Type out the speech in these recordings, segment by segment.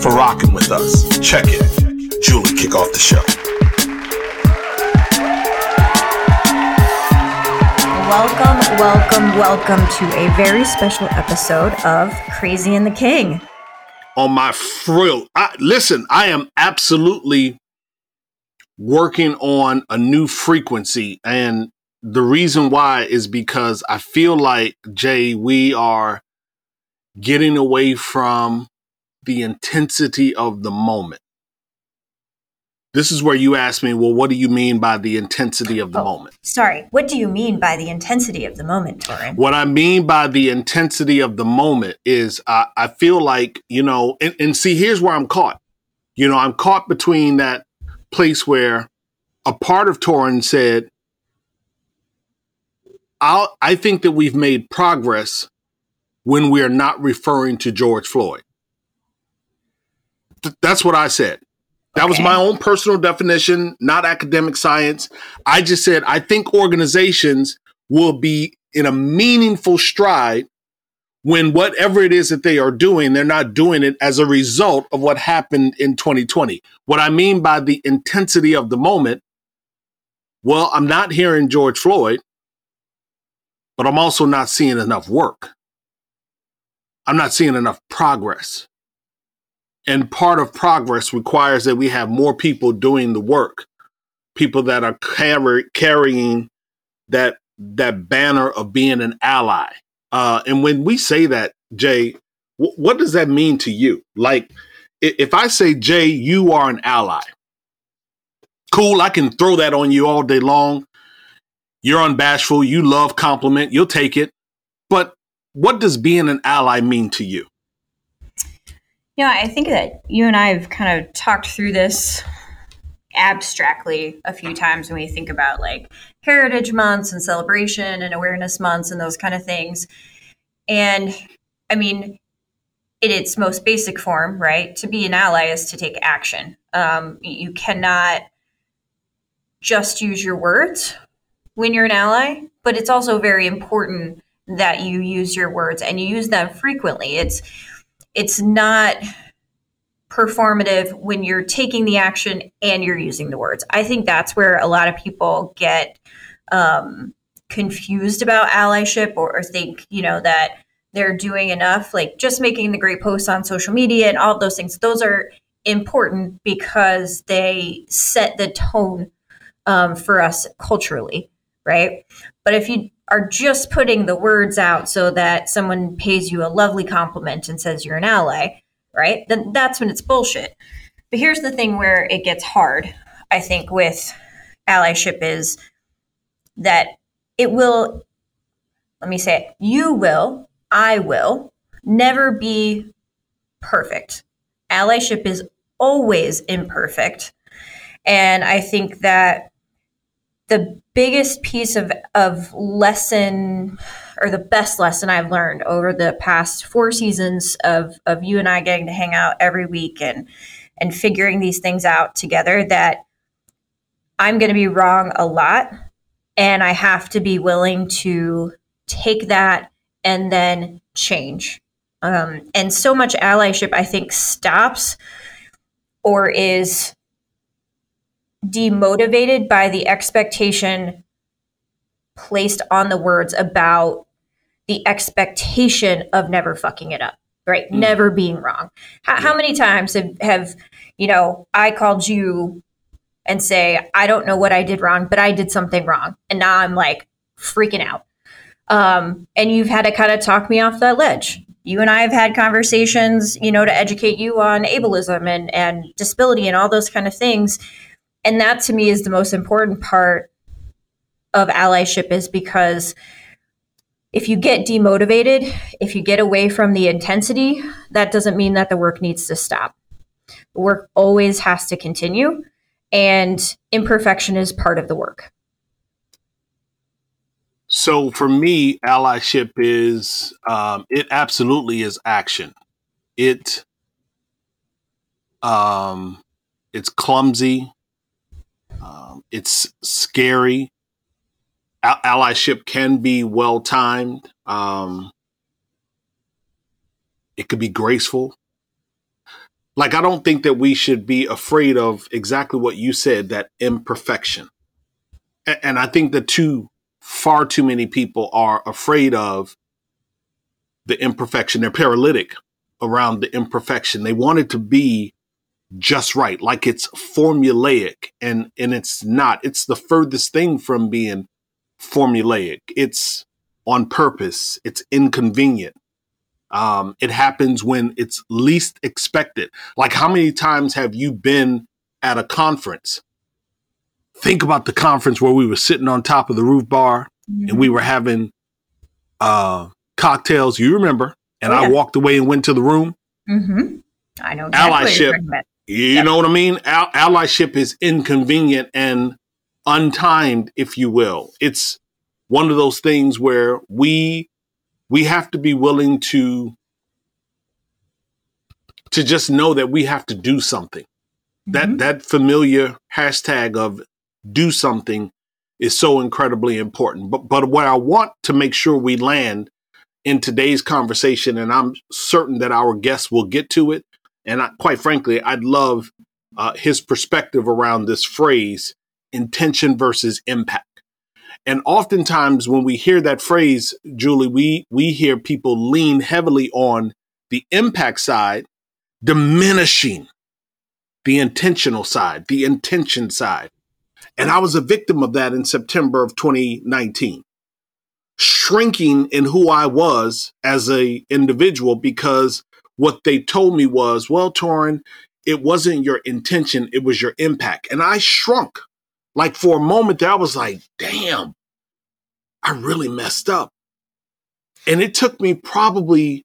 for rocking with us. Check it. Julie, kick off the show. Welcome to a very special episode of Crazy and the King. On my frill. Listen, I am absolutely working on a new frequency. And the reason why is because I feel like, Jay, we are getting away from the intensity of the moment. This is where you ask me, well, what do you mean by the intensity of the moment? Sorry. What do you mean by the intensity of the moment, Torin? What I mean by the intensity of the moment is I feel like, you know, and see, here's where I'm caught. You know, I'm caught between that place where a part of Torin said, I think that we've made progress when we are not referring to George Floyd. That's what I said. That was my own personal definition, not academic science. I just said, I think organizations will be in a meaningful stride when whatever it is that they are doing, they're not doing it as a result of what happened in 2020. What I mean by the intensity of the moment, well, I'm not hearing George Floyd, but I'm also not seeing enough work. I'm not seeing enough progress. And part of progress requires that we have more people doing the work, people that are carrying that banner of being an ally. And when we say that, Jay, what does that mean to you? Like, if I say, Jay, you are an ally, cool, I can throw that on you all day long. You're unbashful. You love compliment. You'll take it. But what does being an ally mean to you? Yeah, I think that you and I have kind of talked through this abstractly a few times when we think about like heritage months and celebration and awareness months and those kind of things. And I mean, in its most basic form, right, to be an ally is to take action. You cannot just use your words when you're an ally, but it's also very important that you use your words and you use them frequently. It's not performative when you're taking the action and you're using the words. I think that's where a lot of people get confused about allyship or think, you know, that they're doing enough, like just making the great posts on social media and all of those things. Those are important because they set the tone for us culturally, right? But if you are just putting the words out so that someone pays you a lovely compliment and says you're an ally, right? Then that's when it's bullshit. But here's the thing where it gets hard, I think, with allyship is that I will never be perfect. Allyship is always imperfect. And I think that the biggest piece of lesson, or the best lesson I've learned over the past 4 seasons of you and I getting to hang out every week and figuring these things out together, that I'm going to be wrong a lot, and I have to be willing to take that and then change. And so much allyship, I think, stops or is demotivated by the expectation placed on the words about the expectation of never fucking it up, right? Mm-hmm. Never being wrong. How many times have, you know, I called you and say, I don't know what I did wrong, but I did something wrong. And now I'm like freaking out. And you've had to kind of talk me off that ledge. You and I have had conversations, you know, to educate you on ableism and disability and all those kind of things. And that to me is the most important part of allyship, is because if you get demotivated, if you get away from the intensity, that doesn't mean that the work needs to stop. The work always has to continue, and imperfection is part of the work. So for me, allyship is, it absolutely is action. It's clumsy. It's scary. Allyship can be well-timed. It could be graceful. Like, I don't think that we should be afraid of exactly what you said, that imperfection. And I think the far too many people are afraid of the imperfection. They're paralytic around the imperfection. They want it to be just right, like it's formulaic, and it's not. It's the furthest thing from being formulaic. It's on purpose. It's inconvenient. It happens when it's least expected. Like, how many times have you been at a conference? Think about the conference where we were sitting on top of the roof bar and we were having cocktails. You remember? And I walked away and went to the room. Mm-hmm. I know. Allyship. You know what I mean? Allyship is inconvenient and untimed, if you will. It's one of those things where we have to be willing to just know that we have to do something. That familiar hashtag of do something is so incredibly important. But what I want to make sure we land in today's conversation, and I'm certain that our guests will get to it, and quite frankly, I'd love his perspective around this phrase, intention versus impact. And oftentimes when we hear that phrase, Julie, we hear people lean heavily on the impact side, diminishing the intentional side, the intention side. And I was a victim of that in September of 2019, shrinking in who I was as an individual because what they told me was, well, Torin, it wasn't your intention, it was your impact. And I shrunk. Like, for a moment there, I was like, damn, I really messed up. And it took me probably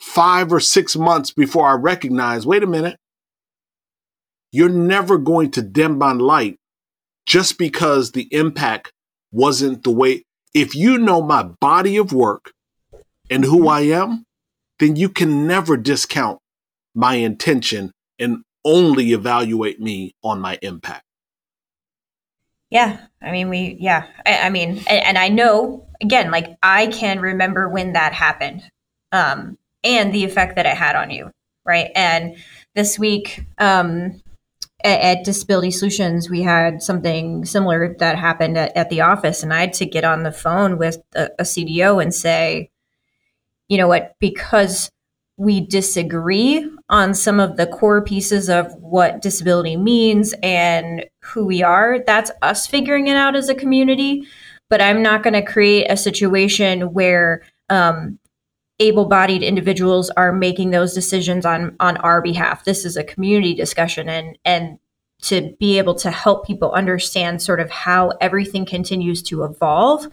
5 or 6 months before I recognized, wait a minute, you're never going to dim my light just because the impact wasn't the way. If you know my body of work and who I am, then you can never discount my intention and only evaluate me on my impact. Yeah. I mean, I mean, and I know, again, like, I can remember when that happened, and the effect that it had on you. Right. And this week, at Disability Solutions, we had something similar that happened at the office, and I had to get on the phone with a CDO and say, you know what, because we disagree on some of the core pieces of what disability means and who we are, that's us figuring it out as a community, but I'm not going to create a situation where able-bodied individuals are making those decisions on our behalf. This is a community discussion, and to be able to help people understand sort of how everything continues to evolve.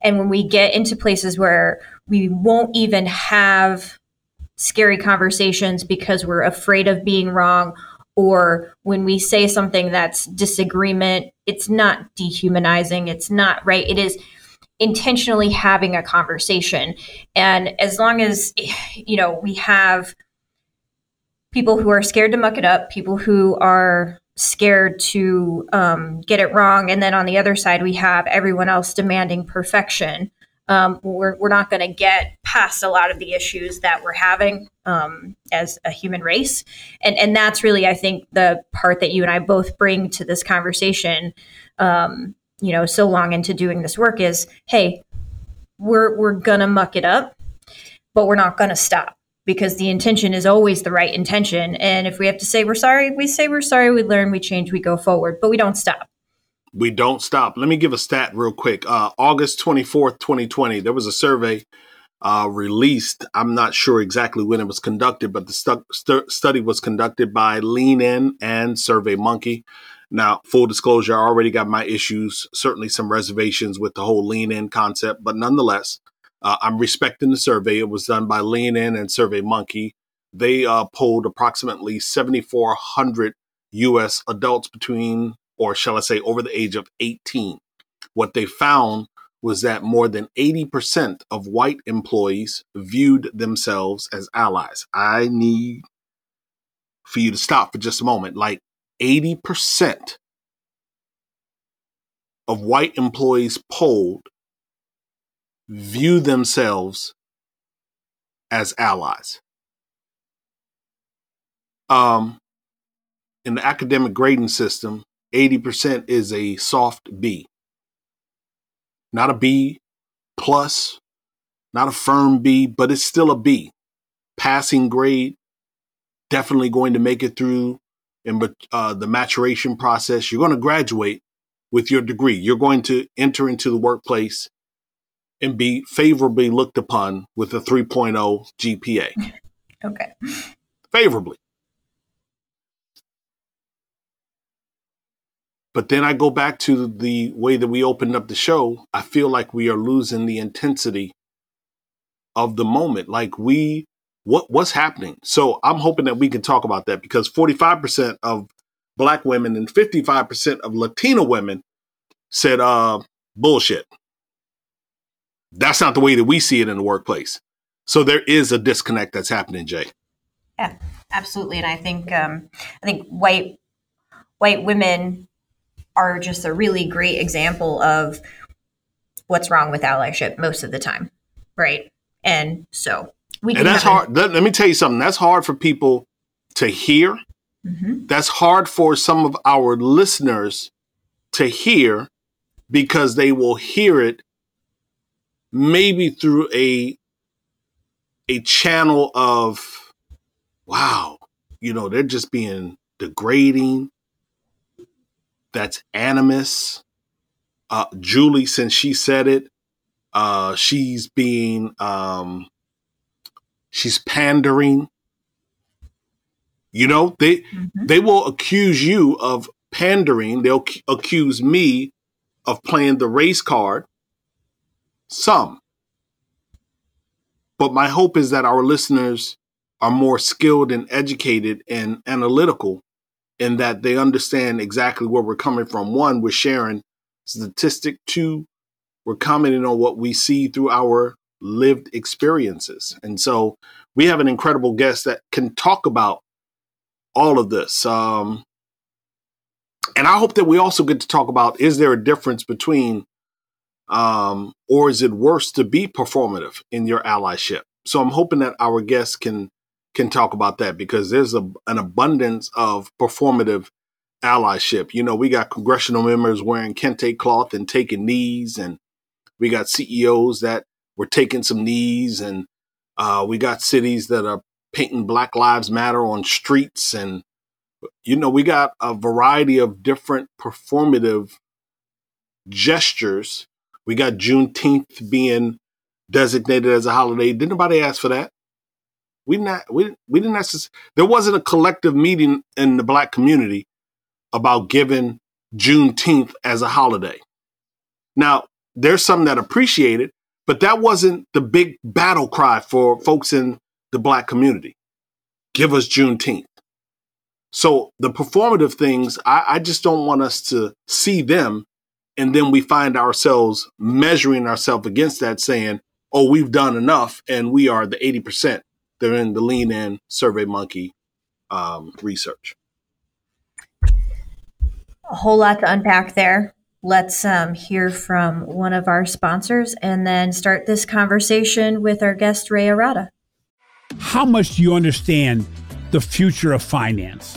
And when we get into places where we won't even have scary conversations because we're afraid of being wrong, or when we say something that's disagreement, it's not dehumanizing, it's not right, it is intentionally having a conversation. And as long as, you know, we have people who are scared to muck it up, people who are scared to get it wrong, and then on the other side, we have everyone else demanding perfection, we're not going to get past a lot of the issues that we're having as a human race. And that's really, I think, the part that you and I both bring to this conversation, you know, so long into doing this work, is, hey, we're going to muck it up, but we're not going to stop, because the intention is always the right intention. And if we have to say we're sorry, we say we're sorry, we learn, we change, we go forward, but we don't stop. We don't stop. Let me give a stat real quick. August 24th, 2020, there was a survey released. I'm not sure exactly when it was conducted, but the study was conducted by Lean In and SurveyMonkey. Now, full disclosure, I already got my issues, certainly some reservations with the whole Lean In concept, but nonetheless, I'm respecting the survey. It was done by Lean In and SurveyMonkey. They polled approximately 7,400 U.S. adults between, or shall I say, over the age of 18. What they found was that more than 80% of white employees viewed themselves as allies. I need for you to stop for just a moment. Like 80% of white employees polled view themselves as allies. In the academic grading system, 80% is a soft B. Not a B plus, not a firm B, but it's still a B. Passing grade, definitely going to make it through in the maturation process. You're going to graduate with your degree. You're going to enter into the workplace and be favorably looked upon with a 3.0 GPA. Okay. Favorably. But then I go back to the way that we opened up the show. I feel like we are losing the intensity of the moment. Like what's happening? So I'm hoping that we can talk about that, because 45% of Black women and 55% of Latina women said, bullshit. That's not the way that we see it in the workplace. So there is a disconnect that's happening, Jay. Yeah, absolutely. And I think white women are just a really great example of what's wrong with allyship most of the time, right? And so we can. And that's hard. Let me tell you something. That's hard for people to hear. Mm-hmm. That's hard for some of our listeners to hear, because they will hear it maybe through a channel of, wow, they're just being degrading. That's animus. Julie, since she said it, she's being, she's pandering. They will accuse you of pandering. They'll accuse me of playing the race card. Some. But my hope is that our listeners are more skilled and educated and analytical, in that they understand exactly where we're coming from. One, we're sharing statistic. Two, we're commenting on what we see through our lived experiences. And so we have an incredible guest that can talk about all of this. And I hope that we also get to talk about, is there a difference between or is it worse to be performative in your allyship? So I'm hoping that our guests can talk about that, because there's an abundance of performative allyship. We got congressional members wearing kente cloth and taking knees, and we got CEOs that were taking some knees, and we got cities that are painting Black Lives Matter on streets, and we got a variety of different performative gestures. We got Juneteenth being designated as a holiday. Didn't nobody ask for that? There wasn't a collective meeting in the Black community about giving Juneteenth as a holiday. Now, there's some that appreciate it, but that wasn't the big battle cry for folks in the Black community. Give us Juneteenth. So the performative things, I just don't want us to see them, and then we find ourselves measuring ourselves against that, saying, oh, we've done enough, and we are the 80%. They're in the Lean In SurveyMonkey research. A whole lot to unpack there. Let's hear from one of our sponsors and then start this conversation with our guest, Ray Arata. How much do you understand the future of finance?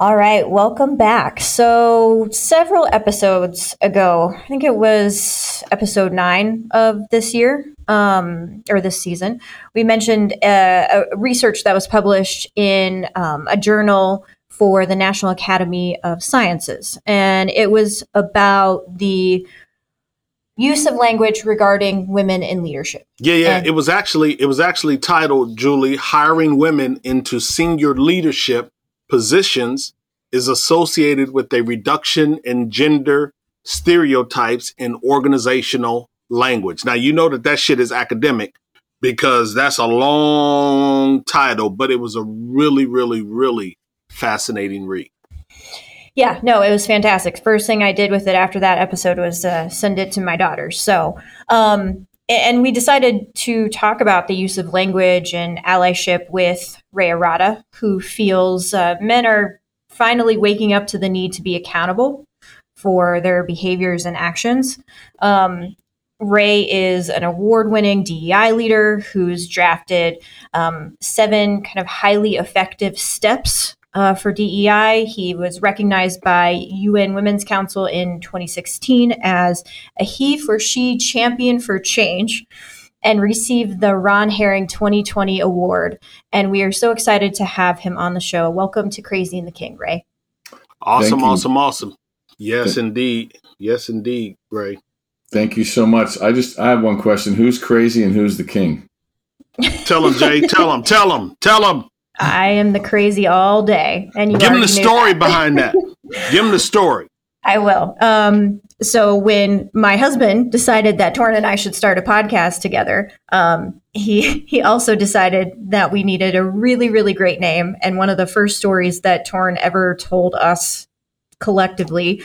All right, welcome back. So several episodes ago, I think it was episode 9 of this year, or this season, we mentioned a research that was published in a journal for the National Academy of Sciences. And it was about the use of language regarding women in leadership. Yeah. And it was actually titled, Julie, Hiring Women into Senior Leadership Positions is Associated with a Reduction in Gender Stereotypes in Organizational Language. Now, you know that shit is academic because that's a long title, but it was a really, really, really fascinating read. Yeah, no, it was fantastic. First thing I did with it after that episode was send it to my daughter. So, and we decided to talk about the use of language and allyship with Ray Arata, who feels men are finally waking up to the need to be accountable for their behaviors and actions. Ray is an award-winning DEI leader who's drafted 7 kind of highly effective steps for DEI. He was recognized by UN Women's Council in 2016 as a he for she champion for change and received the Ron Herring 2020 award. And we are so excited to have him on the show. Welcome to Crazy and the King, Ray. Awesome. Yes, indeed. Yes, indeed, Ray. Thank you so much. I have one question. Who's crazy and who's the king? Tell him, Jay. Tell him. I am the crazy all day. And give him the story behind that. Give him the story. I will. So when my husband decided that Torn and I should start a podcast together, he also decided that we needed a really, really great name. And one of the first stories that Torn ever told us collectively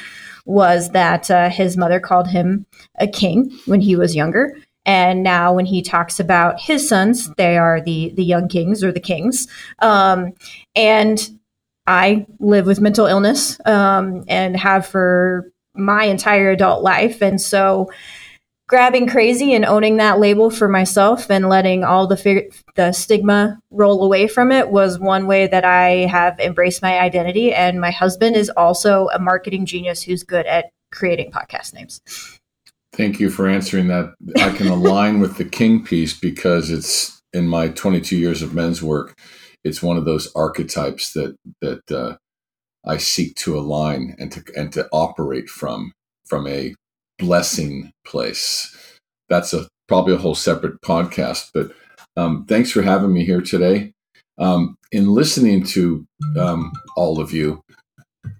was that his mother called him a king when he was younger. And now when he talks about his sons, they are the young kings or the kings. And I live with mental illness and have for my entire adult life. And so grabbing crazy and owning that label for myself and letting all the stigma roll away from it was one way that I have embraced my identity. And my husband is also a marketing genius who's good at creating podcast names. Thank you for answering that. I can align with the king piece because it's in my 22 years of men's work. It's one of those archetypes that I seek to align and to operate from a blessing place. That's probably a whole separate podcast, but thanks for having me here today. In listening to all of you,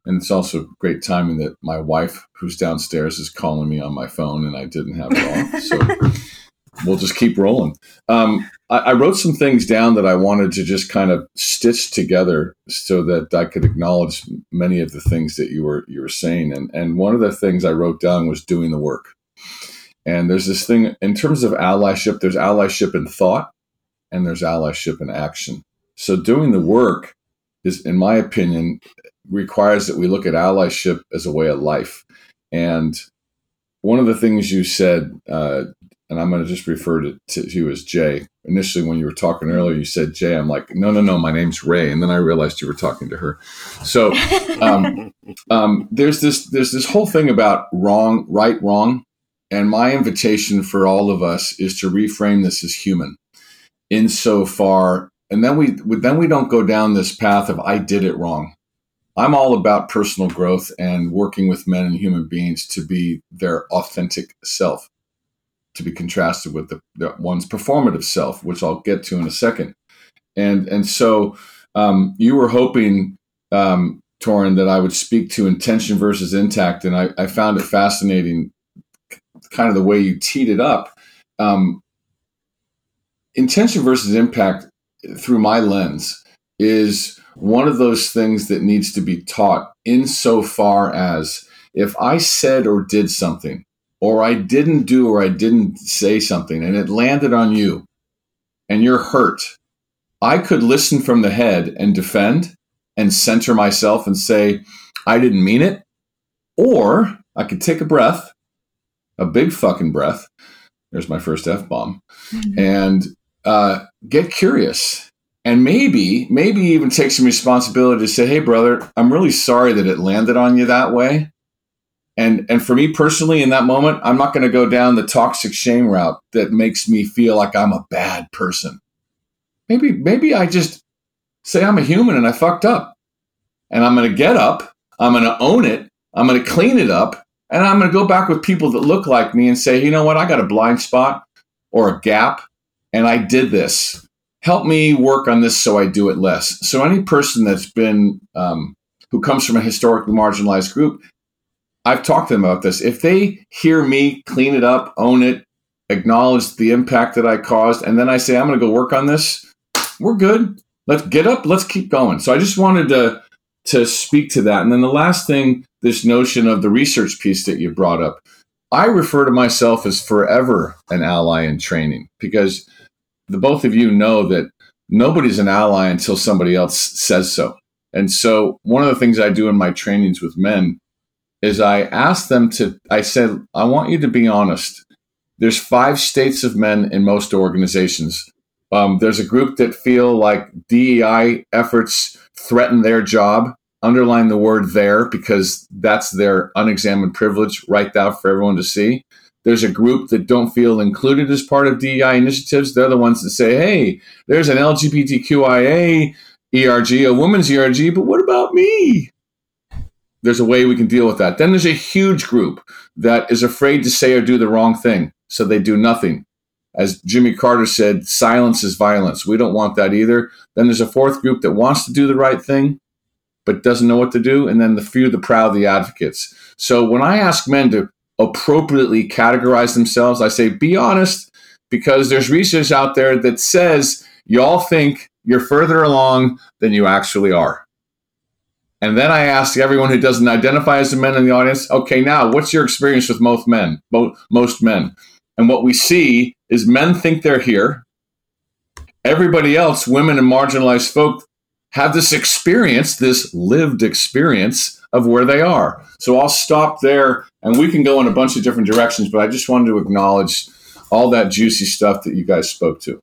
and it's also great timing that my wife, who's downstairs, is calling me on my phone, and I didn't have it off. So we'll just keep rolling. I wrote some things down that I wanted to just kind of stitch together so that I could acknowledge many of the things that you were saying. And one of the things I wrote down was doing the work. And there's this thing in terms of allyship. There's allyship in thought, and there's allyship in action. So doing the work is, in my opinion, requires that we look at allyship as a way of life. And one of the things you said, and I'm going to just refer to you as Jay. Initially, when you were talking earlier, you said Jay. I'm like, no, my name's Ray. And then I realized you were talking to her. So there's this whole thing about wrong, right, wrong. And my invitation for all of us is to reframe this as human insofar. And then we don't go down this path of I did it wrong. I'm all about personal growth and working with men and human beings to be their authentic self, to be contrasted with the one's performative self, which I'll get to in a second. And so you were hoping, Torin, that I would speak to intention versus intact, and I found it fascinating, kind of the way you teed it up. Intention versus impact, through my lens, is one of those things that needs to be taught insofar as if I said or did something, or I didn't do or I didn't say something, and it landed on you and you're hurt, I could listen from the head and defend and center myself and say, I didn't mean it. Or I could take a breath, a big fucking breath. There's my first F-bomb. Mm-hmm. And get curious. And maybe even take some responsibility to say, hey, brother, I'm really sorry that it landed on you that way. And for me personally, in that moment, I'm not going to go down the toxic shame route that makes me feel like I'm a bad person. Maybe I just say I'm a human and I fucked up. And I'm going to get up. I'm going to own it. I'm going to clean it up. And I'm going to go back with people that look like me and say, you know what? I got a blind spot or a gap, and I did this. Help me work on this so I do it less. So any person that's been, who comes from a historically marginalized group, I've talked to them about this. If they hear me clean it up, own it, acknowledge the impact that I caused, and then I say, I'm going to go work on this, we're good. Let's get up. Let's keep going. So I just wanted to speak to that. And then the last thing, this notion of the research piece that you brought up, I refer to myself as forever an ally in training, because the both of you know that nobody's an ally until somebody else says so. And so one of the things I do in my trainings with men is I ask them I said, I want you to be honest. There's 5 states of men in most organizations. There's a group that feel like DEI efforts threaten their job. Underline the word there, because that's their unexamined privilege right out for everyone to see. There's a group that don't feel included as part of DEI initiatives. They're the ones that say, hey, there's an LGBTQIA ERG, a women's ERG, but what about me? There's a way we can deal with that. Then there's a huge group that is afraid to say or do the wrong thing, so they do nothing. As Jimmy Carter said, silence is violence. We don't want that either. Then there's a fourth group that wants to do the right thing, but doesn't know what to do. And then the few, the proud, the advocates. So when I ask men to appropriately categorize themselves, I say, be honest, because there's research out there that says y'all think you're further along than you actually are. And then I ask everyone who doesn't identify as a man in the audience, okay, now what's your experience with most men? And what we see is men think they're here. Everybody else, women and marginalized folk, have this experience, this lived experience of where they are. So I'll stop there, and we can go in a bunch of different directions, but I just wanted to acknowledge all that juicy stuff that you guys spoke to.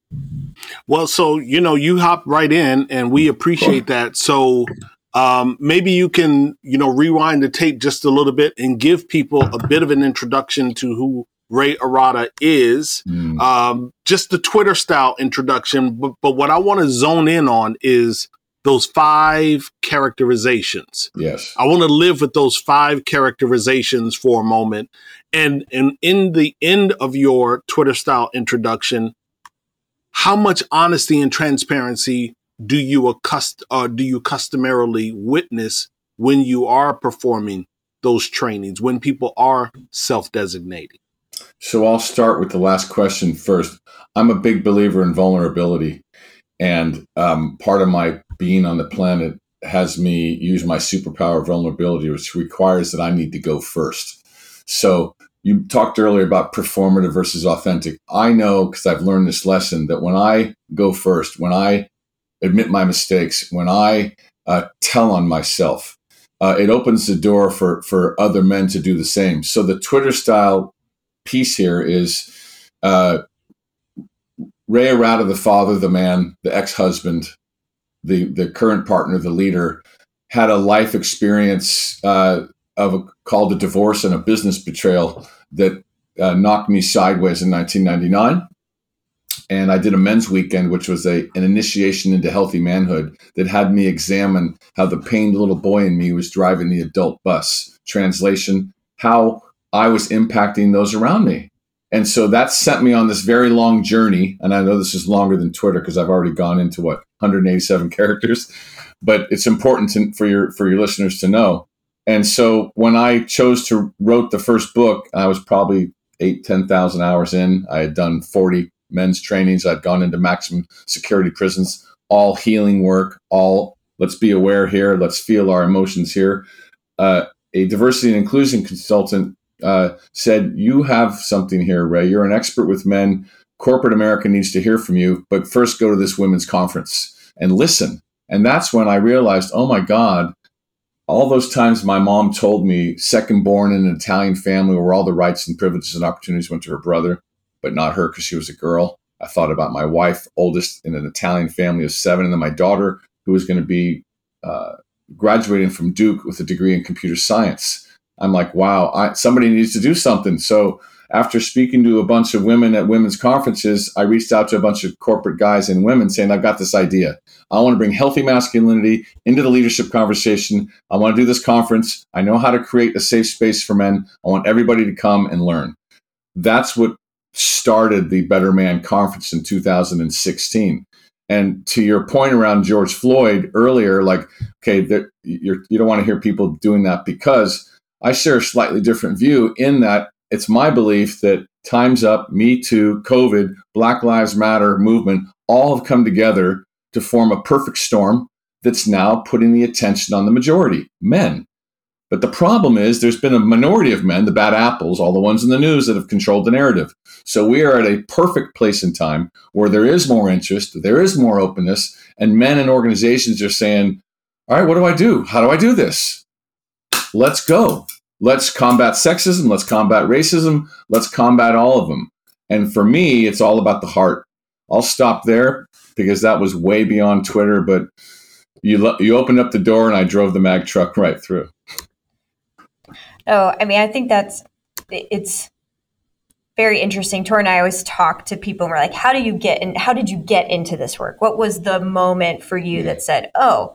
Well, so, you hop right in, and we appreciate that. So maybe you can, rewind the tape just a little bit and give people a bit of an introduction to who Ray Arata is, just the Twitter style introduction. But what I want to zone in on is those 5 characterizations. Yes. I want to live with those 5 characterizations for a moment. And in the end of your Twitter style introduction, how much honesty and transparency do you customarily witness when you are performing those trainings, when people are self-designating? So I'll start with the last question first. I'm a big believer in vulnerability. And part of my being on the planet has me use my superpower of vulnerability, which requires that I need to go first. So you talked earlier about performative versus authentic. I know, because I've learned this lesson, that when I go first, when I admit my mistakes, when I tell on myself, it opens the door for other men to do the same. So the Twitter style piece here is Ray Arata, the father, the man, the ex-husband, the current partner, the leader, had a life experience called a divorce and a business betrayal that knocked me sideways in 1999. And I did a men's weekend, which was an initiation into healthy manhood that had me examine how the pained little boy in me was driving the adult bus. Translation, how I was impacting those around me. And so that sent me on this very long journey. And I know this is longer than Twitter, because I've already gone into 187 characters, but it's important for your listeners to know. And so when I wrote the first book, I was probably 10,000 hours in. I had done 40 men's trainings. I'd gone into maximum security prisons, all healing work, all let's be aware here. Let's feel our emotions here. A diversity and inclusion consultant said, you have something here, Ray. You're an expert with men. Corporate America needs to hear from you, but first go to this women's conference and listen. And that's when I realized, oh my God, all those times my mom told me, second born in an Italian family where all the rights and privileges and opportunities went to her brother, but not her because she was a girl. I thought about my wife, oldest in an Italian family of seven, and then my daughter, who was going to be graduating from Duke with a degree in computer science. I'm like, wow, somebody needs to do something. So after speaking to a bunch of women at women's conferences, I reached out to a bunch of corporate guys and women saying, I've got this idea. I want to bring healthy masculinity into the leadership conversation. I want to do this conference. I know how to create a safe space for men. I want everybody to come and learn. That's what started the Better Man Conference in 2016. And to your point around George Floyd earlier, like, okay, you don't want to hear people doing that, because I share a slightly different view in that it's my belief that Time's Up, Me Too, COVID, Black Lives Matter movement, all have come together to form a perfect storm that's now putting the attention on the majority, men. But the problem is there's been a minority of men, the bad apples, all the ones in the news that have controlled the narrative. So we are at a perfect place in time where there is more interest, there is more openness, and men and organizations are saying, all right, what do I do? How do I do this? Let's go. Let's combat sexism. Let's combat racism. Let's combat all of them. And for me, it's all about the heart. I'll stop there because that was way beyond Twitter, but you opened up the door and I drove the mag truck right through. Oh, I mean, I think it's very interesting. Tor and I always talk to people and we're like, how did you get into this work? What was the moment for you that said, oh,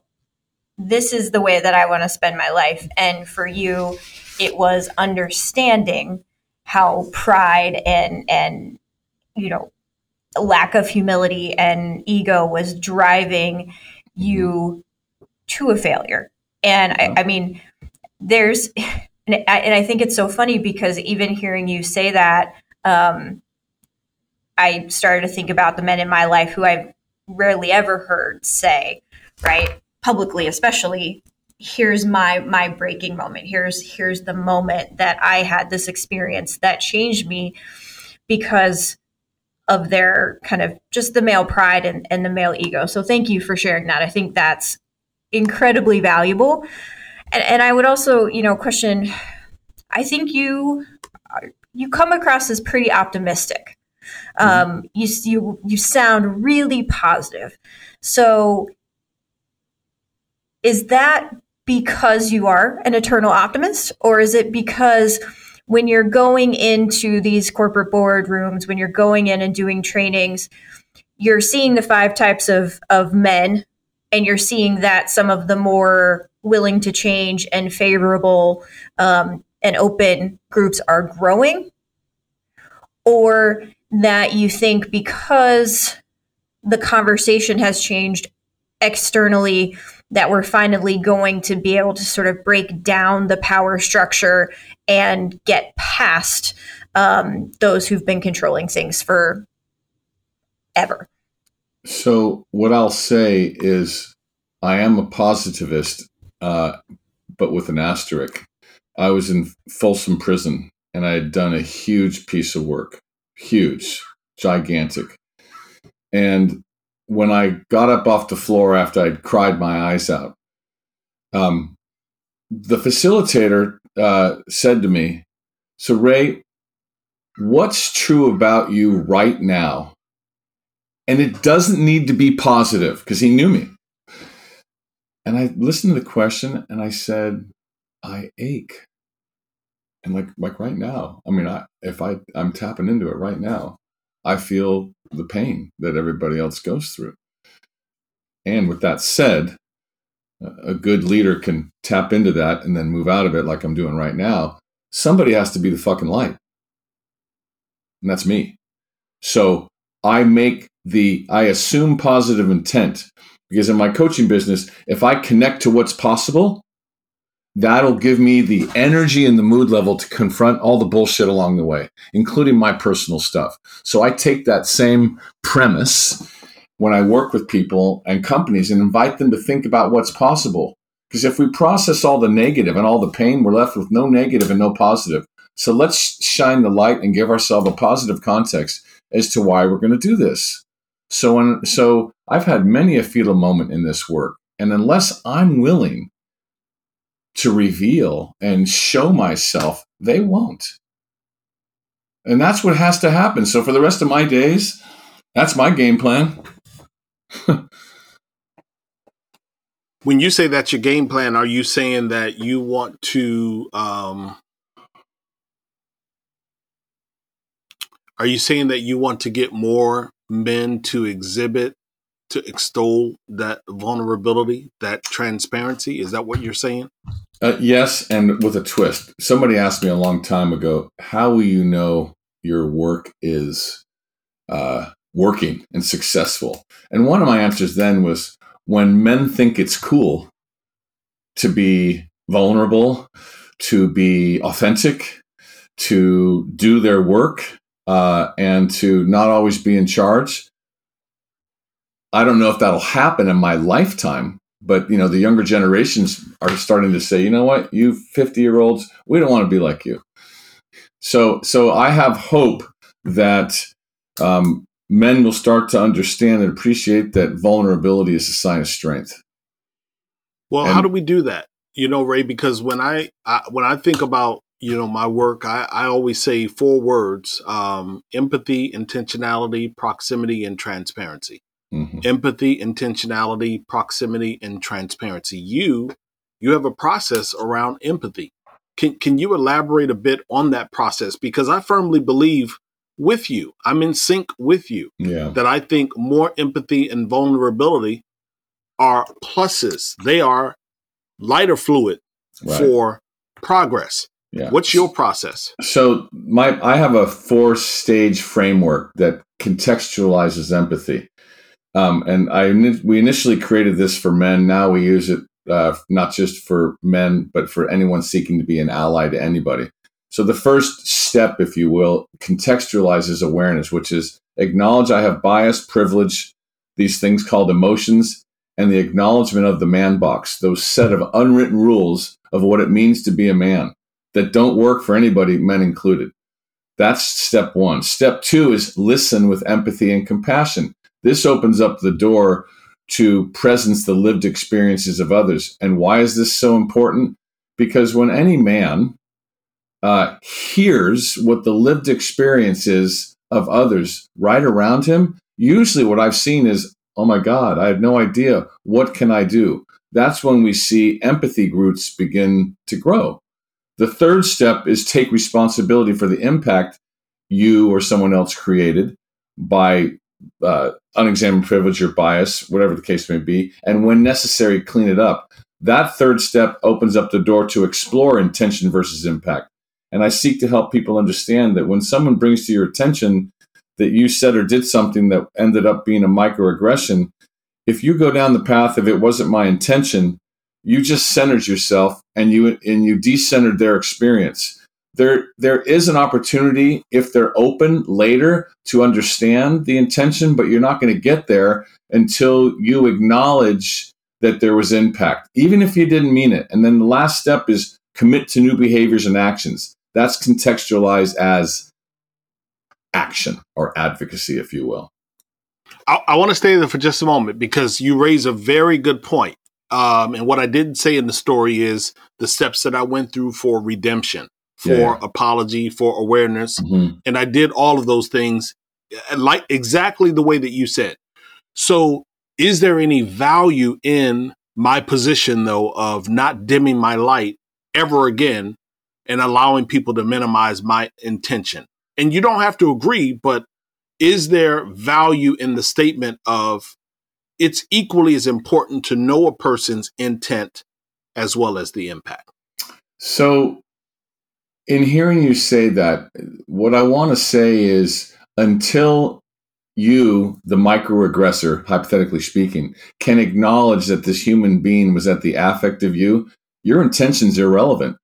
this is the way that I want to spend my life? And for you, it was understanding how pride and you know, lack of humility and ego was driving you to a failure. And I mean, I think it's so funny because even hearing you say that, I started to think about the men in my life who I've rarely ever heard say, right, publicly, especially, here's my breaking moment. Here's the moment that I had this experience that changed me, because of their kind of just the male pride and the male ego. So thank you for sharing that. I think that's incredibly valuable. And I would also, you know, question, I think you come across as pretty optimistic. You sound really positive. So is that because you are an eternal optimist, or is it because when you're going into these corporate boardrooms, when you're going in and doing trainings, you're seeing the five types of men, and you're seeing that some of the more willing to change and favorable and open groups are growing? Or that you think because the conversation has changed externally, that we're finally going to be able to sort of break down the power structure and get past those who've been controlling things for ever. So what I'll say is I am a positivist, but with an asterisk. I was in Folsom Prison and I had done a huge piece of work, huge, gigantic. And when I got up off the floor after I'd cried my eyes out, the facilitator said to me, so Ray, what's true about you right now? And it doesn't need to be positive, because he knew me. And I listened to the question and I said, I ache. And like right now, I mean, I'm tapping into it right now. I feel the pain that everybody else goes through. And with that said, a good leader can tap into that and then move out of it like I'm doing right now. Somebody has to be the fucking light. And that's me. So I assume positive intent, because in my coaching business, if I connect to what's possible, that'll give me the energy and the mood level to confront all the bullshit along the way, including my personal stuff. So I take that same premise when I work with people and companies and invite them to think about what's possible. Because if we process all the negative and all the pain, we're left with no negative and no positive. So let's shine the light and give ourselves a positive context as to why we're going to do this. So I've had many a fetal moment in this work. And unless I'm willing to reveal and show myself, they won't. And that's what has to happen. So for the rest of my days, That's my game plan. When you say that's your game plan, are you saying that you want to, are you saying that you want to get more men to exhibit, to extol that vulnerability, that transparency? Is that what you're saying? Yes, and with a twist. Somebody asked me a long time ago, how will you know your work is working and successful? And one of my answers then was, when men think it's cool to be vulnerable, to be authentic, to do their work, and to not always be in charge. I don't know if that'll happen in my lifetime, but you know, the younger generations are starting to say, you know what, you 50-year-olds, we don't want to be like you. So I have hope that men will start to understand and appreciate that vulnerability is a sign of strength. Well, how do we do that? You know, Ray, because when I think about, you know, my work, I always say four words: empathy, intentionality, proximity, and transparency. Mm-hmm. Empathy, intentionality, proximity, and transparency. You have a process around empathy. Can you elaborate a bit on that process? Because I firmly believe with you, I'm in sync with you, that I think more empathy and vulnerability are pluses. They are lighter fluid for progress. Yeah. What's your process? So I have a 4-stage framework that contextualizes empathy. And we initially created this for men. Now we use it not just for men, but for anyone seeking to be an ally to anybody. So the first step, if you will, contextualizes awareness, which is acknowledge I have bias, privilege, these things called emotions, and the acknowledgement of the man box, those set of unwritten rules of what it means to be a man that don't work for anybody, men included. That's step one. Step two is listen with empathy and compassion. This opens up the door to presence the lived experiences of others. And why is this so important? Because when any man hears what the lived experience is of others right around him, usually what I've seen is, oh my God, I have no idea. What can I do? That's when we see empathy roots begin to grow. The third step is take responsibility for the impact you or someone else created by unexamined privilege or bias, whatever the case may be, and when necessary, clean it up. That third step opens up the door to explore intention versus impact. And I seek to help people understand that when someone brings to your attention that you said or did something that ended up being a microaggression, if you go down the path of it wasn't my intention, you just centered yourself and you decentered their experience. There is an opportunity, if they're open later, to understand the intention, but you're not going to get there until you acknowledge that there was impact, even if you didn't mean it. And then the last step is commit to new behaviors and actions. That's contextualized as action or advocacy, if you will. I want to stay there for just a moment because you raise a very good point. And what I didn't say in the story is the steps that I went through for redemption, for apology, for awareness. Mm-hmm. And I did all of those things like exactly the way that you said. So is there any value in my position, though, of not dimming my light ever again and allowing people to minimize my intention? And you don't have to agree, but is there value in the statement of it's equally as important to know a person's intent as well as the impact? So, in hearing you say that, what I want to say is until you, the microaggressor, hypothetically speaking, can acknowledge that this human being was at the affect of you, your intention's irrelevant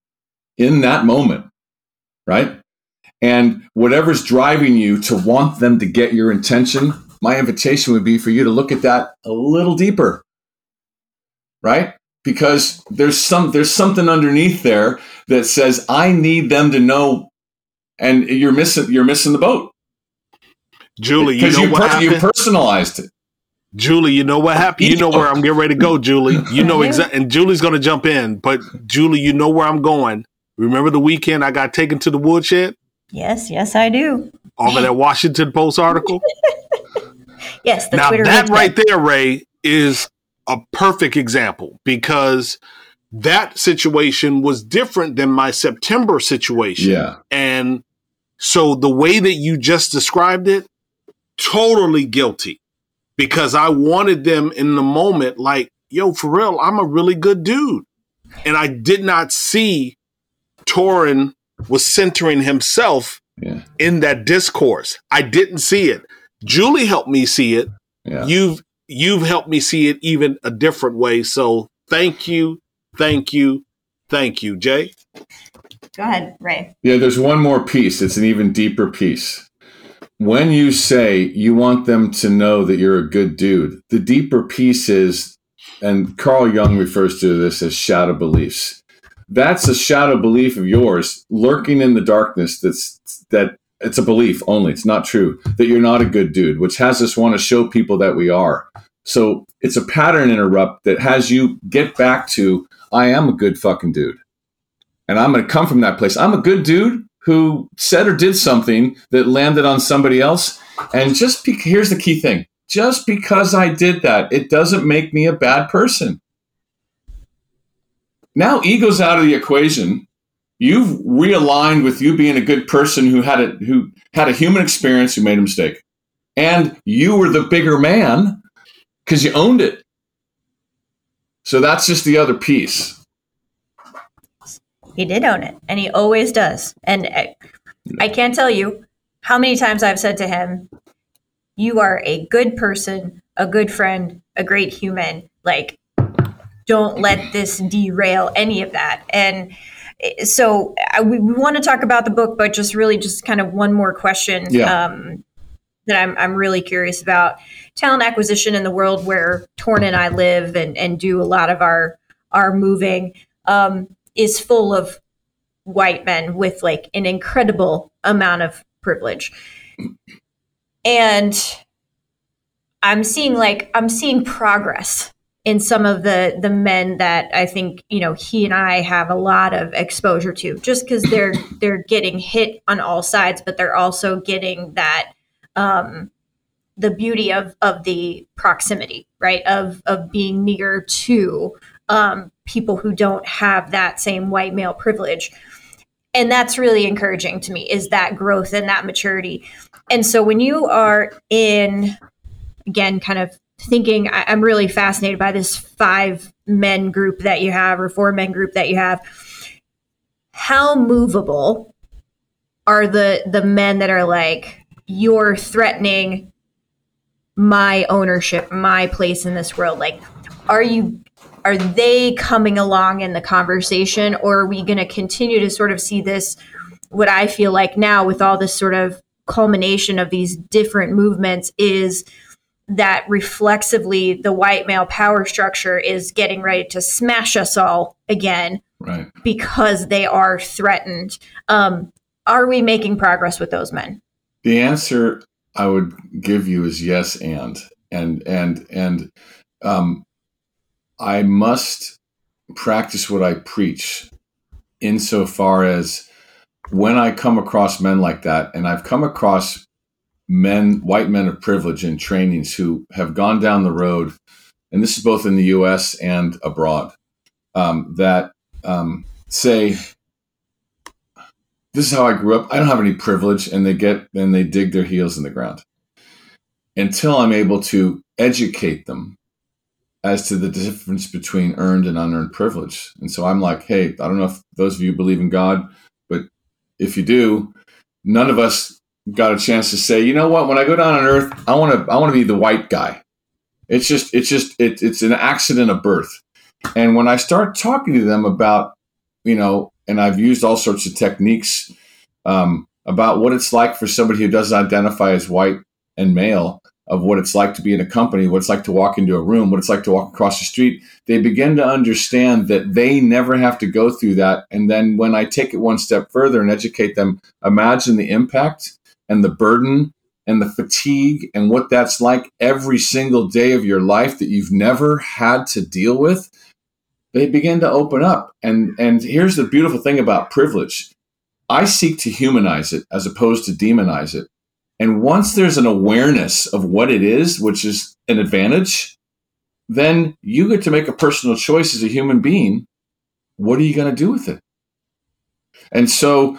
in that moment, right? And whatever's driving you to want them to get your intention, my invitation would be for you to look at that a little deeper, right? Because there's something underneath there that says I need them to know, and you're missing the boat, Julie. You know what happened? You personalized it, Julie. You know what happened. You know where I'm getting ready to go, Julie. You know exactly, and Julie's going to jump in. But Julie, you know where I'm going. Remember the weekend I got taken to the woodshed? Yes, I do. Over that Washington Post article. Yes, the Twitter. Now that right there, Ray, is a perfect example, because that situation was different than my September situation. Yeah. And so the way that you just described it, totally guilty, because I wanted them in the moment like, yo, for real, I'm a really good dude. And I did not see Torin was centering himself in that discourse. I didn't see it. Julie helped me see it. Yeah. You've helped me see it even a different way. So thank you. Thank you. Thank you, Jay. Go ahead, Ray. Yeah, there's one more piece. It's an even deeper piece. When you say you want them to know that you're a good dude, the deeper piece is, and Carl Jung refers to this as shadow beliefs. That's a shadow belief of yours lurking in the darkness. That it's a belief only. It's not true that you're not a good dude, which has us want to show people that we are. So it's a pattern interrupt that has you get back to, I am a good fucking dude. And I'm going to come from that place. I'm a good dude who said or did something that landed on somebody else. And here's the key thing. Just because I did that, it doesn't make me a bad person. Now ego's out of the equation. You've realigned with you being a good person who had a human experience, who made a mistake. And you were the bigger man because you owned it. So that's just the other piece. He did own it, and he always does. And I can't tell you how many times I've said to him, you are a good person, a good friend, a great human. Like, don't let this derail any of that. And so we want to talk about the book, but just kind of one more question that I'm really curious about. Talent acquisition in the world where Torn and I live and do a lot of our moving is full of white men with like an incredible amount of privilege. And I'm seeing progress in some of the men that I think, you know, he and I have a lot of exposure to, just because they're getting hit on all sides, but they're also getting that the beauty of the proximity, right? Of being near to people who don't have that same white male privilege. And that's really encouraging to me, is that growth and that maturity. And so when you are in, again, kind of thinking, I'm really fascinated by this 5 men group that you have, or 4 men group that you have, how movable are the men that are like, you're threatening my ownership, my place in this world? Like, are they coming along in the conversation, or are we going to continue to sort of see this, what I feel like now with all this sort of culmination of these different movements, is that reflexively the white male power structure is getting ready to smash us all again, right? Because they are threatened. Are we making progress with those men? The answer I would give you is yes, and I must practice what I preach, insofar as when I come across men like that, and I've come across men, white men of privilege in trainings who have gone down the road, and this is both in the U.S. and abroad, that say, this is how I grew up. I don't have any privilege. And they dig their heels in the ground until I'm able to educate them as to the difference between earned and unearned privilege. And so I'm like, hey, I don't know if those of you believe in God, but if you do, none of us got a chance to say, you know what, when I go down on earth, I want to be the white guy. It's an accident of birth. And when I start talking to them about, you know, and I've used all sorts of techniques about what it's like for somebody who doesn't identify as white and male, of what it's like to be in a company, what it's like to walk into a room, what it's like to walk across the street. They begin to understand that they never have to go through that. And then when I take it one step further and educate them, imagine the impact and the burden and the fatigue and what that's like every single day of your life that you've never had to deal with. They begin to open up. And here's the beautiful thing about privilege. I seek to humanize it as opposed to demonize it. And once there's an awareness of what it is, which is an advantage, then you get to make a personal choice as a human being. What are you going to do with it? And so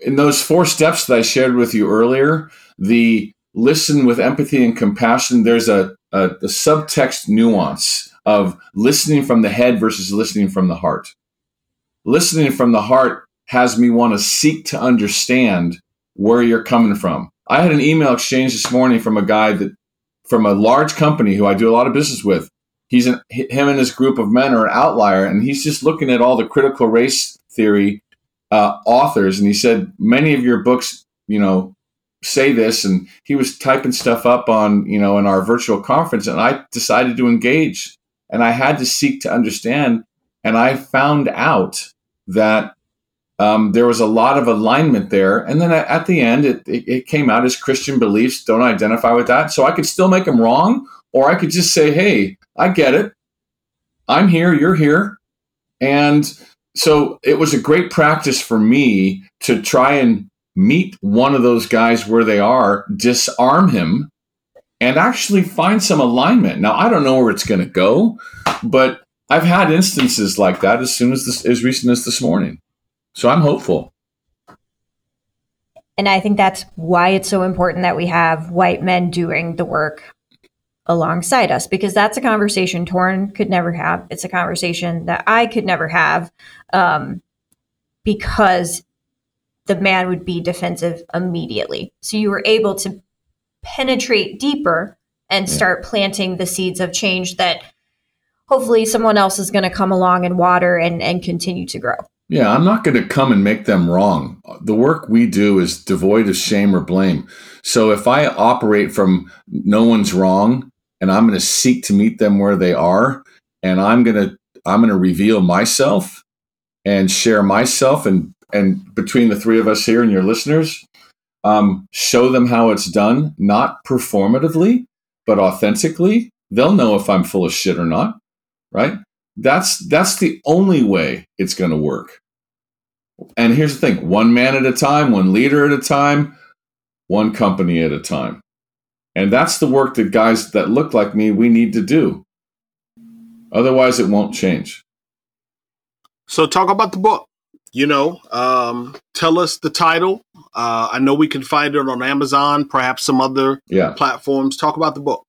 in those four steps that I shared with you earlier, the listen with empathy and compassion, there's a subtext nuance of listening from the head versus listening from the heart. Listening from the heart has me want to seek to understand where you're coming from. I had an email exchange this morning from a guy from a large company who I do a lot of business with. Him and his group of men are an outlier, and he's just looking at all the critical race theory authors, and he said, many of your books, say this, and he was typing stuff up on, in our virtual conference, and I decided to engage, and I had to seek to understand, and I found out that there was a lot of alignment there. And then at the end, it came out as Christian beliefs don't identify with that. So I could still make them wrong, or I could just say, hey, I get it. I'm here, you're here. And so it was a great practice for me to try and meet one of those guys where they are, disarm him, and actually find some alignment. Now, I don't know where it's going to go, but I've had instances like that as recent as this morning. So I'm hopeful. And I think that's why it's so important that we have white men doing the work alongside us, because that's a conversation Torrin could never have. It's a conversation that I could never have, because the man would be defensive immediately. So you were able to penetrate deeper and start planting the seeds of change that hopefully someone else is going to come along and water and continue to grow. Yeah, I'm not going to come and make them wrong. The work we do is devoid of shame or blame. So if I operate from no one's wrong, and I'm going to seek to meet them where they are, and I'm going to reveal myself and share myself, and between the three of us here and your listeners, show them how it's done, not performatively, but authentically. They'll know if I'm full of shit or not, right? That's the only way it's going to work. And here's the thing, one man at a time, one leader at a time, one company at a time. And that's the work that guys that look like me, we need to do. Otherwise, it won't change. So talk about the book. Tell us the title. I know we can find it on Amazon, perhaps some other platforms. Talk about the book.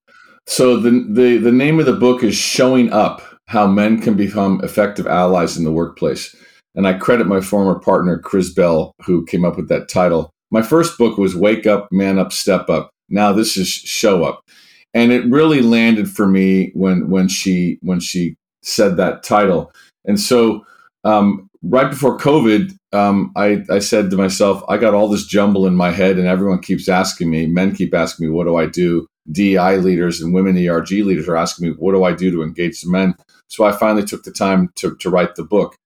So the name of the book is Showing Up, How Men Can Become Effective Allies in the Workplace. And I credit my former partner, Chris Bell, who came up with that title. My first book was Wake Up, Man Up, Step Up. Now this is Show Up. And it really landed for me when she said that title. And so right before COVID, I said to myself, I got all this jumble in my head, and everyone keeps asking me, men keep asking me, what do I do? DI leaders and women ERG leaders are asking me, what do I do to engage the men? So I finally took the time to write the book.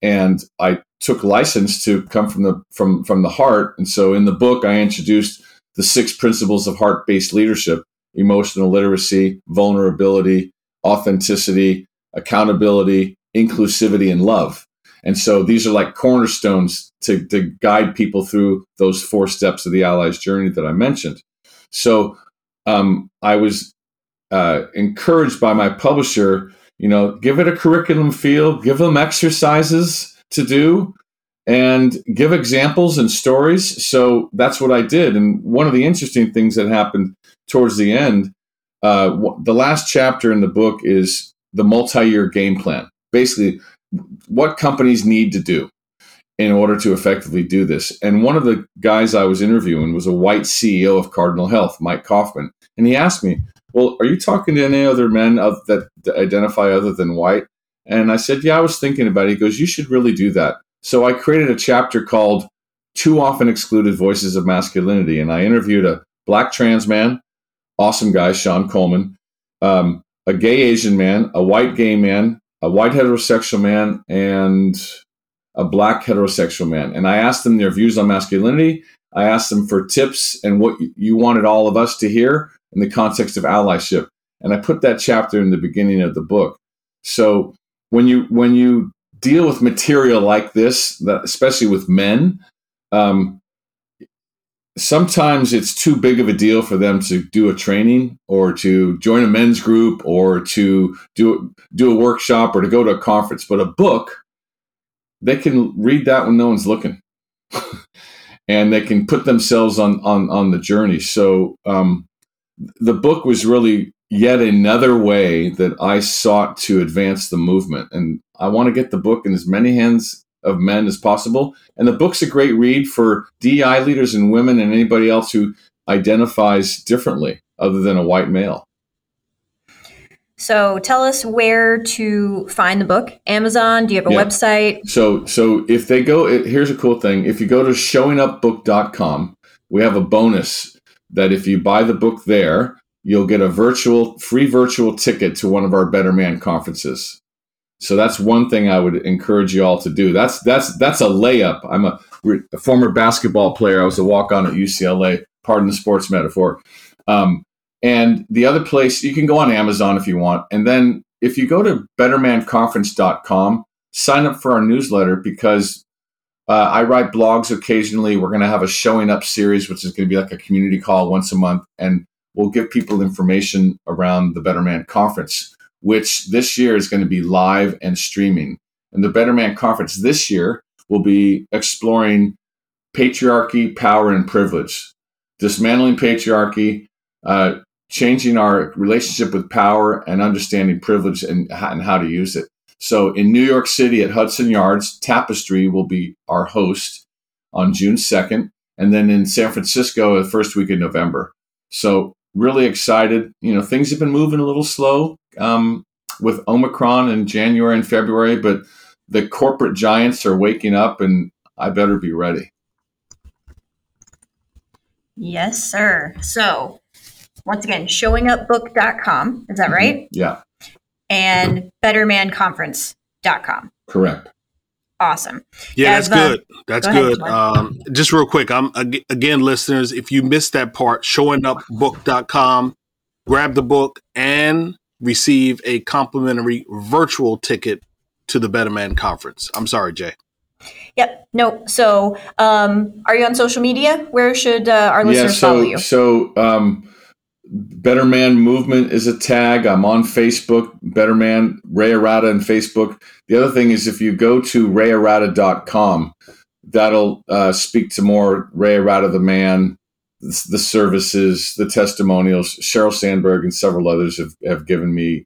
And I took license to come from the heart. And so in the book, I introduced the 6 principles of heart-based leadership: emotional literacy, vulnerability, authenticity, accountability, inclusivity, and love. And so these are like cornerstones to guide people through those 4 steps of the ally's journey that I mentioned. So I was encouraged by my publisher, give it a curriculum feel, give them exercises to do, and give examples and stories. So that's what I did. And one of the interesting things that happened towards the end, the last chapter in the book is the multi-year game plan. Basically, what companies need to do in order to effectively do this. And one of the guys I was interviewing was a white CEO of Cardinal Health, Mike Kaufman. And he asked me, well, are you talking to any other men that identify other than white? And I said, yeah, I was thinking about it. He goes, you should really do that. So I created a chapter called Too Often Excluded Voices of Masculinity. And I interviewed a black trans man, awesome guy, Sean Coleman, a gay Asian man, a white gay man, a white heterosexual man, and a black heterosexual man. And I asked them their views on masculinity. I asked them for tips and what you wanted all of us to hear in the context of allyship. And I put that chapter in the beginning of the book. So when you deal with material like this, especially with men, sometimes it's too big of a deal for them to do a training or to join a men's group or to do a workshop or to go to a conference. But a book, they can read that when no one's looking and they can put themselves on the journey. So the book was really yet another way that I sought to advance the movement. And I want to get the book in as many hands of men as possible. And the book's a great read for DEI leaders and women and anybody else who identifies differently other than a white male. So tell us where to find the book. Amazon, do you have a website? So if they go, here's a cool thing. If you go to showingupbook.com, we have a bonus that if you buy the book there, you'll get a free virtual ticket to one of our Better Man conferences. So that's one thing I would encourage you all to do. That's a layup. I'm a former basketball player. I was a walk-on at UCLA, pardon the sports metaphor. And the other place, you can go on Amazon if you want. And then if you go to bettermanconference.com, sign up for our newsletter because I write blogs occasionally. We're going to have a Showing Up series, which is going to be like a community call once a month. And we'll give people information around the Better Man Conference, which this year is going to be live and streaming. And the Better Man Conference this year will be exploring patriarchy, power, and privilege, dismantling patriarchy, changing our relationship with power and understanding privilege and how to use it. So in New York City at Hudson Yards, Tapestry will be our host on June 2nd, and then in San Francisco the first week of November. So really excited. You know, things have been moving a little slow with Omicron in January and February, but the corporate giants are waking up and I better be ready. Yes, sir. So once again, showingupbook.com. Is that right? Yeah. And bettermanconference.com. Correct. Awesome. Yeah, that's good. That's good. Just real quick, again, listeners, if you missed that part, showingupbook.com, grab the book and receive a complimentary virtual ticket to the Better Man Conference. I'm sorry, Jay. Yep. No. So are you on social media? Where should our listeners follow you? So Better Man Movement is a tag. I'm on Facebook, Better Man, Ray Arata on Facebook. The other thing is if you go to rayarata.com, that'll speak to more Ray Arata, the man, the services, the testimonials. Sheryl Sandberg and several others have given me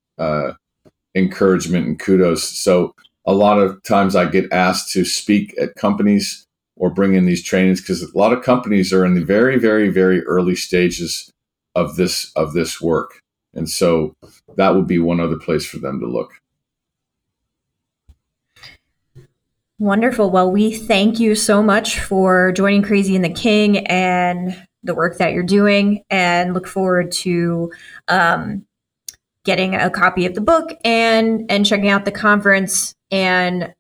encouragement and kudos. So a lot of times I get asked to speak at companies or bring in these trainings because a lot of companies are in the very, very, very early stages of this work. And so that would be one other place for them to look. Wonderful. Well, we thank you so much for joining Crazy and the King and the work that you're doing, and look forward to getting a copy of the book and checking out the conference and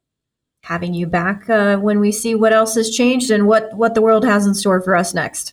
having you back when we see what else has changed and what the world has in store for us next.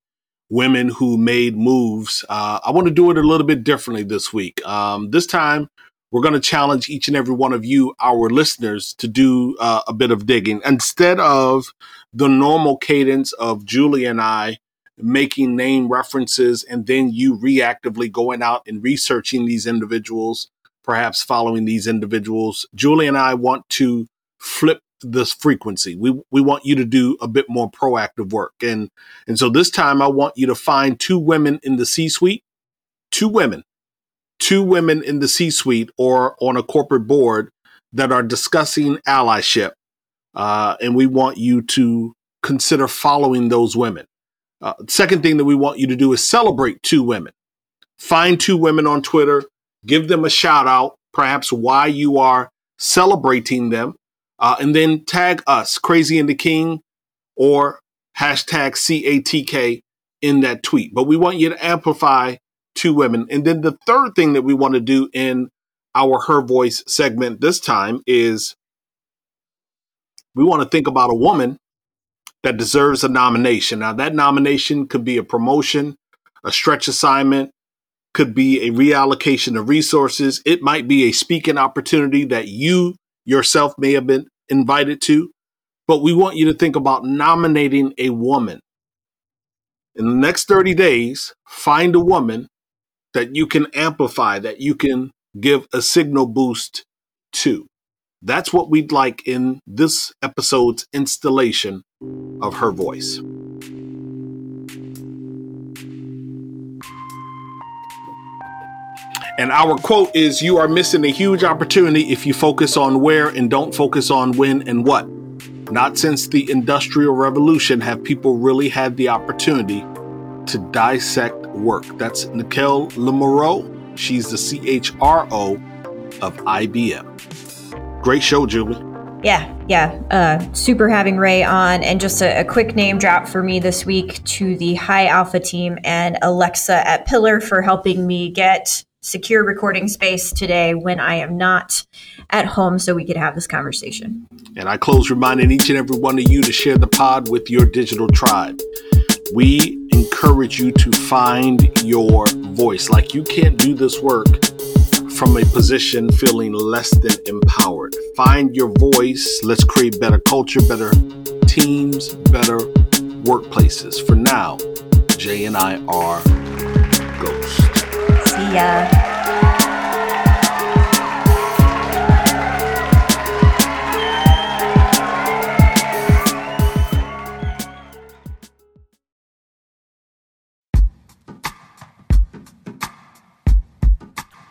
women who made moves. I want to do it a little bit differently this week. This time, we're going to challenge each and every one of you, our listeners, to do a bit of digging. Instead of the normal cadence of Julie and I making name references and then you reactively going out and researching these individuals, perhaps following these individuals, Julie and I want to flip this frequency. We want you to do a bit more proactive work. And so this time I want you to find two women in the C-suite, two women in the C-suite or on a corporate board that are discussing allyship. And we want you to consider following those women. Second thing that we want you to do is celebrate two women. Find two women on Twitter, give them a shout out, perhaps why you are celebrating them. And then tag us, Crazy and the King, or hashtag CATK in that tweet. But we want you to amplify two women. And then the third thing that we want to do in our Her Voice segment this time is we want to think about a woman that deserves a nomination. Now, that nomination could be a promotion, a stretch assignment, could be a reallocation of resources. It might be a speaking opportunity that you yourself may have been invited to. But we want you to think about nominating a woman. In the next 30 days, find a woman that you can amplify, that you can give a signal boost to. That's what we'd like in this episode's installation of Her Voice. And our quote is, "You are missing a huge opportunity if you focus on where and don't focus on when and what. Not since the Industrial Revolution have people really had the opportunity to dissect work." That's Nickelle LeMoreaux. She's the CHRO of IBM. Great show, Julie. Yeah. Super having Ray on. And just a quick name drop for me this week to the High Alpha team and Alexa at Pillar for helping me get secure recording space today when I am not at home so we could have this conversation. And I close reminding each and every one of you to share the pod with your digital tribe. We encourage you to find your voice. Like, you can't do this work from a position feeling less than empowered. Find your voice. Let's create better culture, better teams, better workplaces. For now, Jay and I are ghosts. See ya.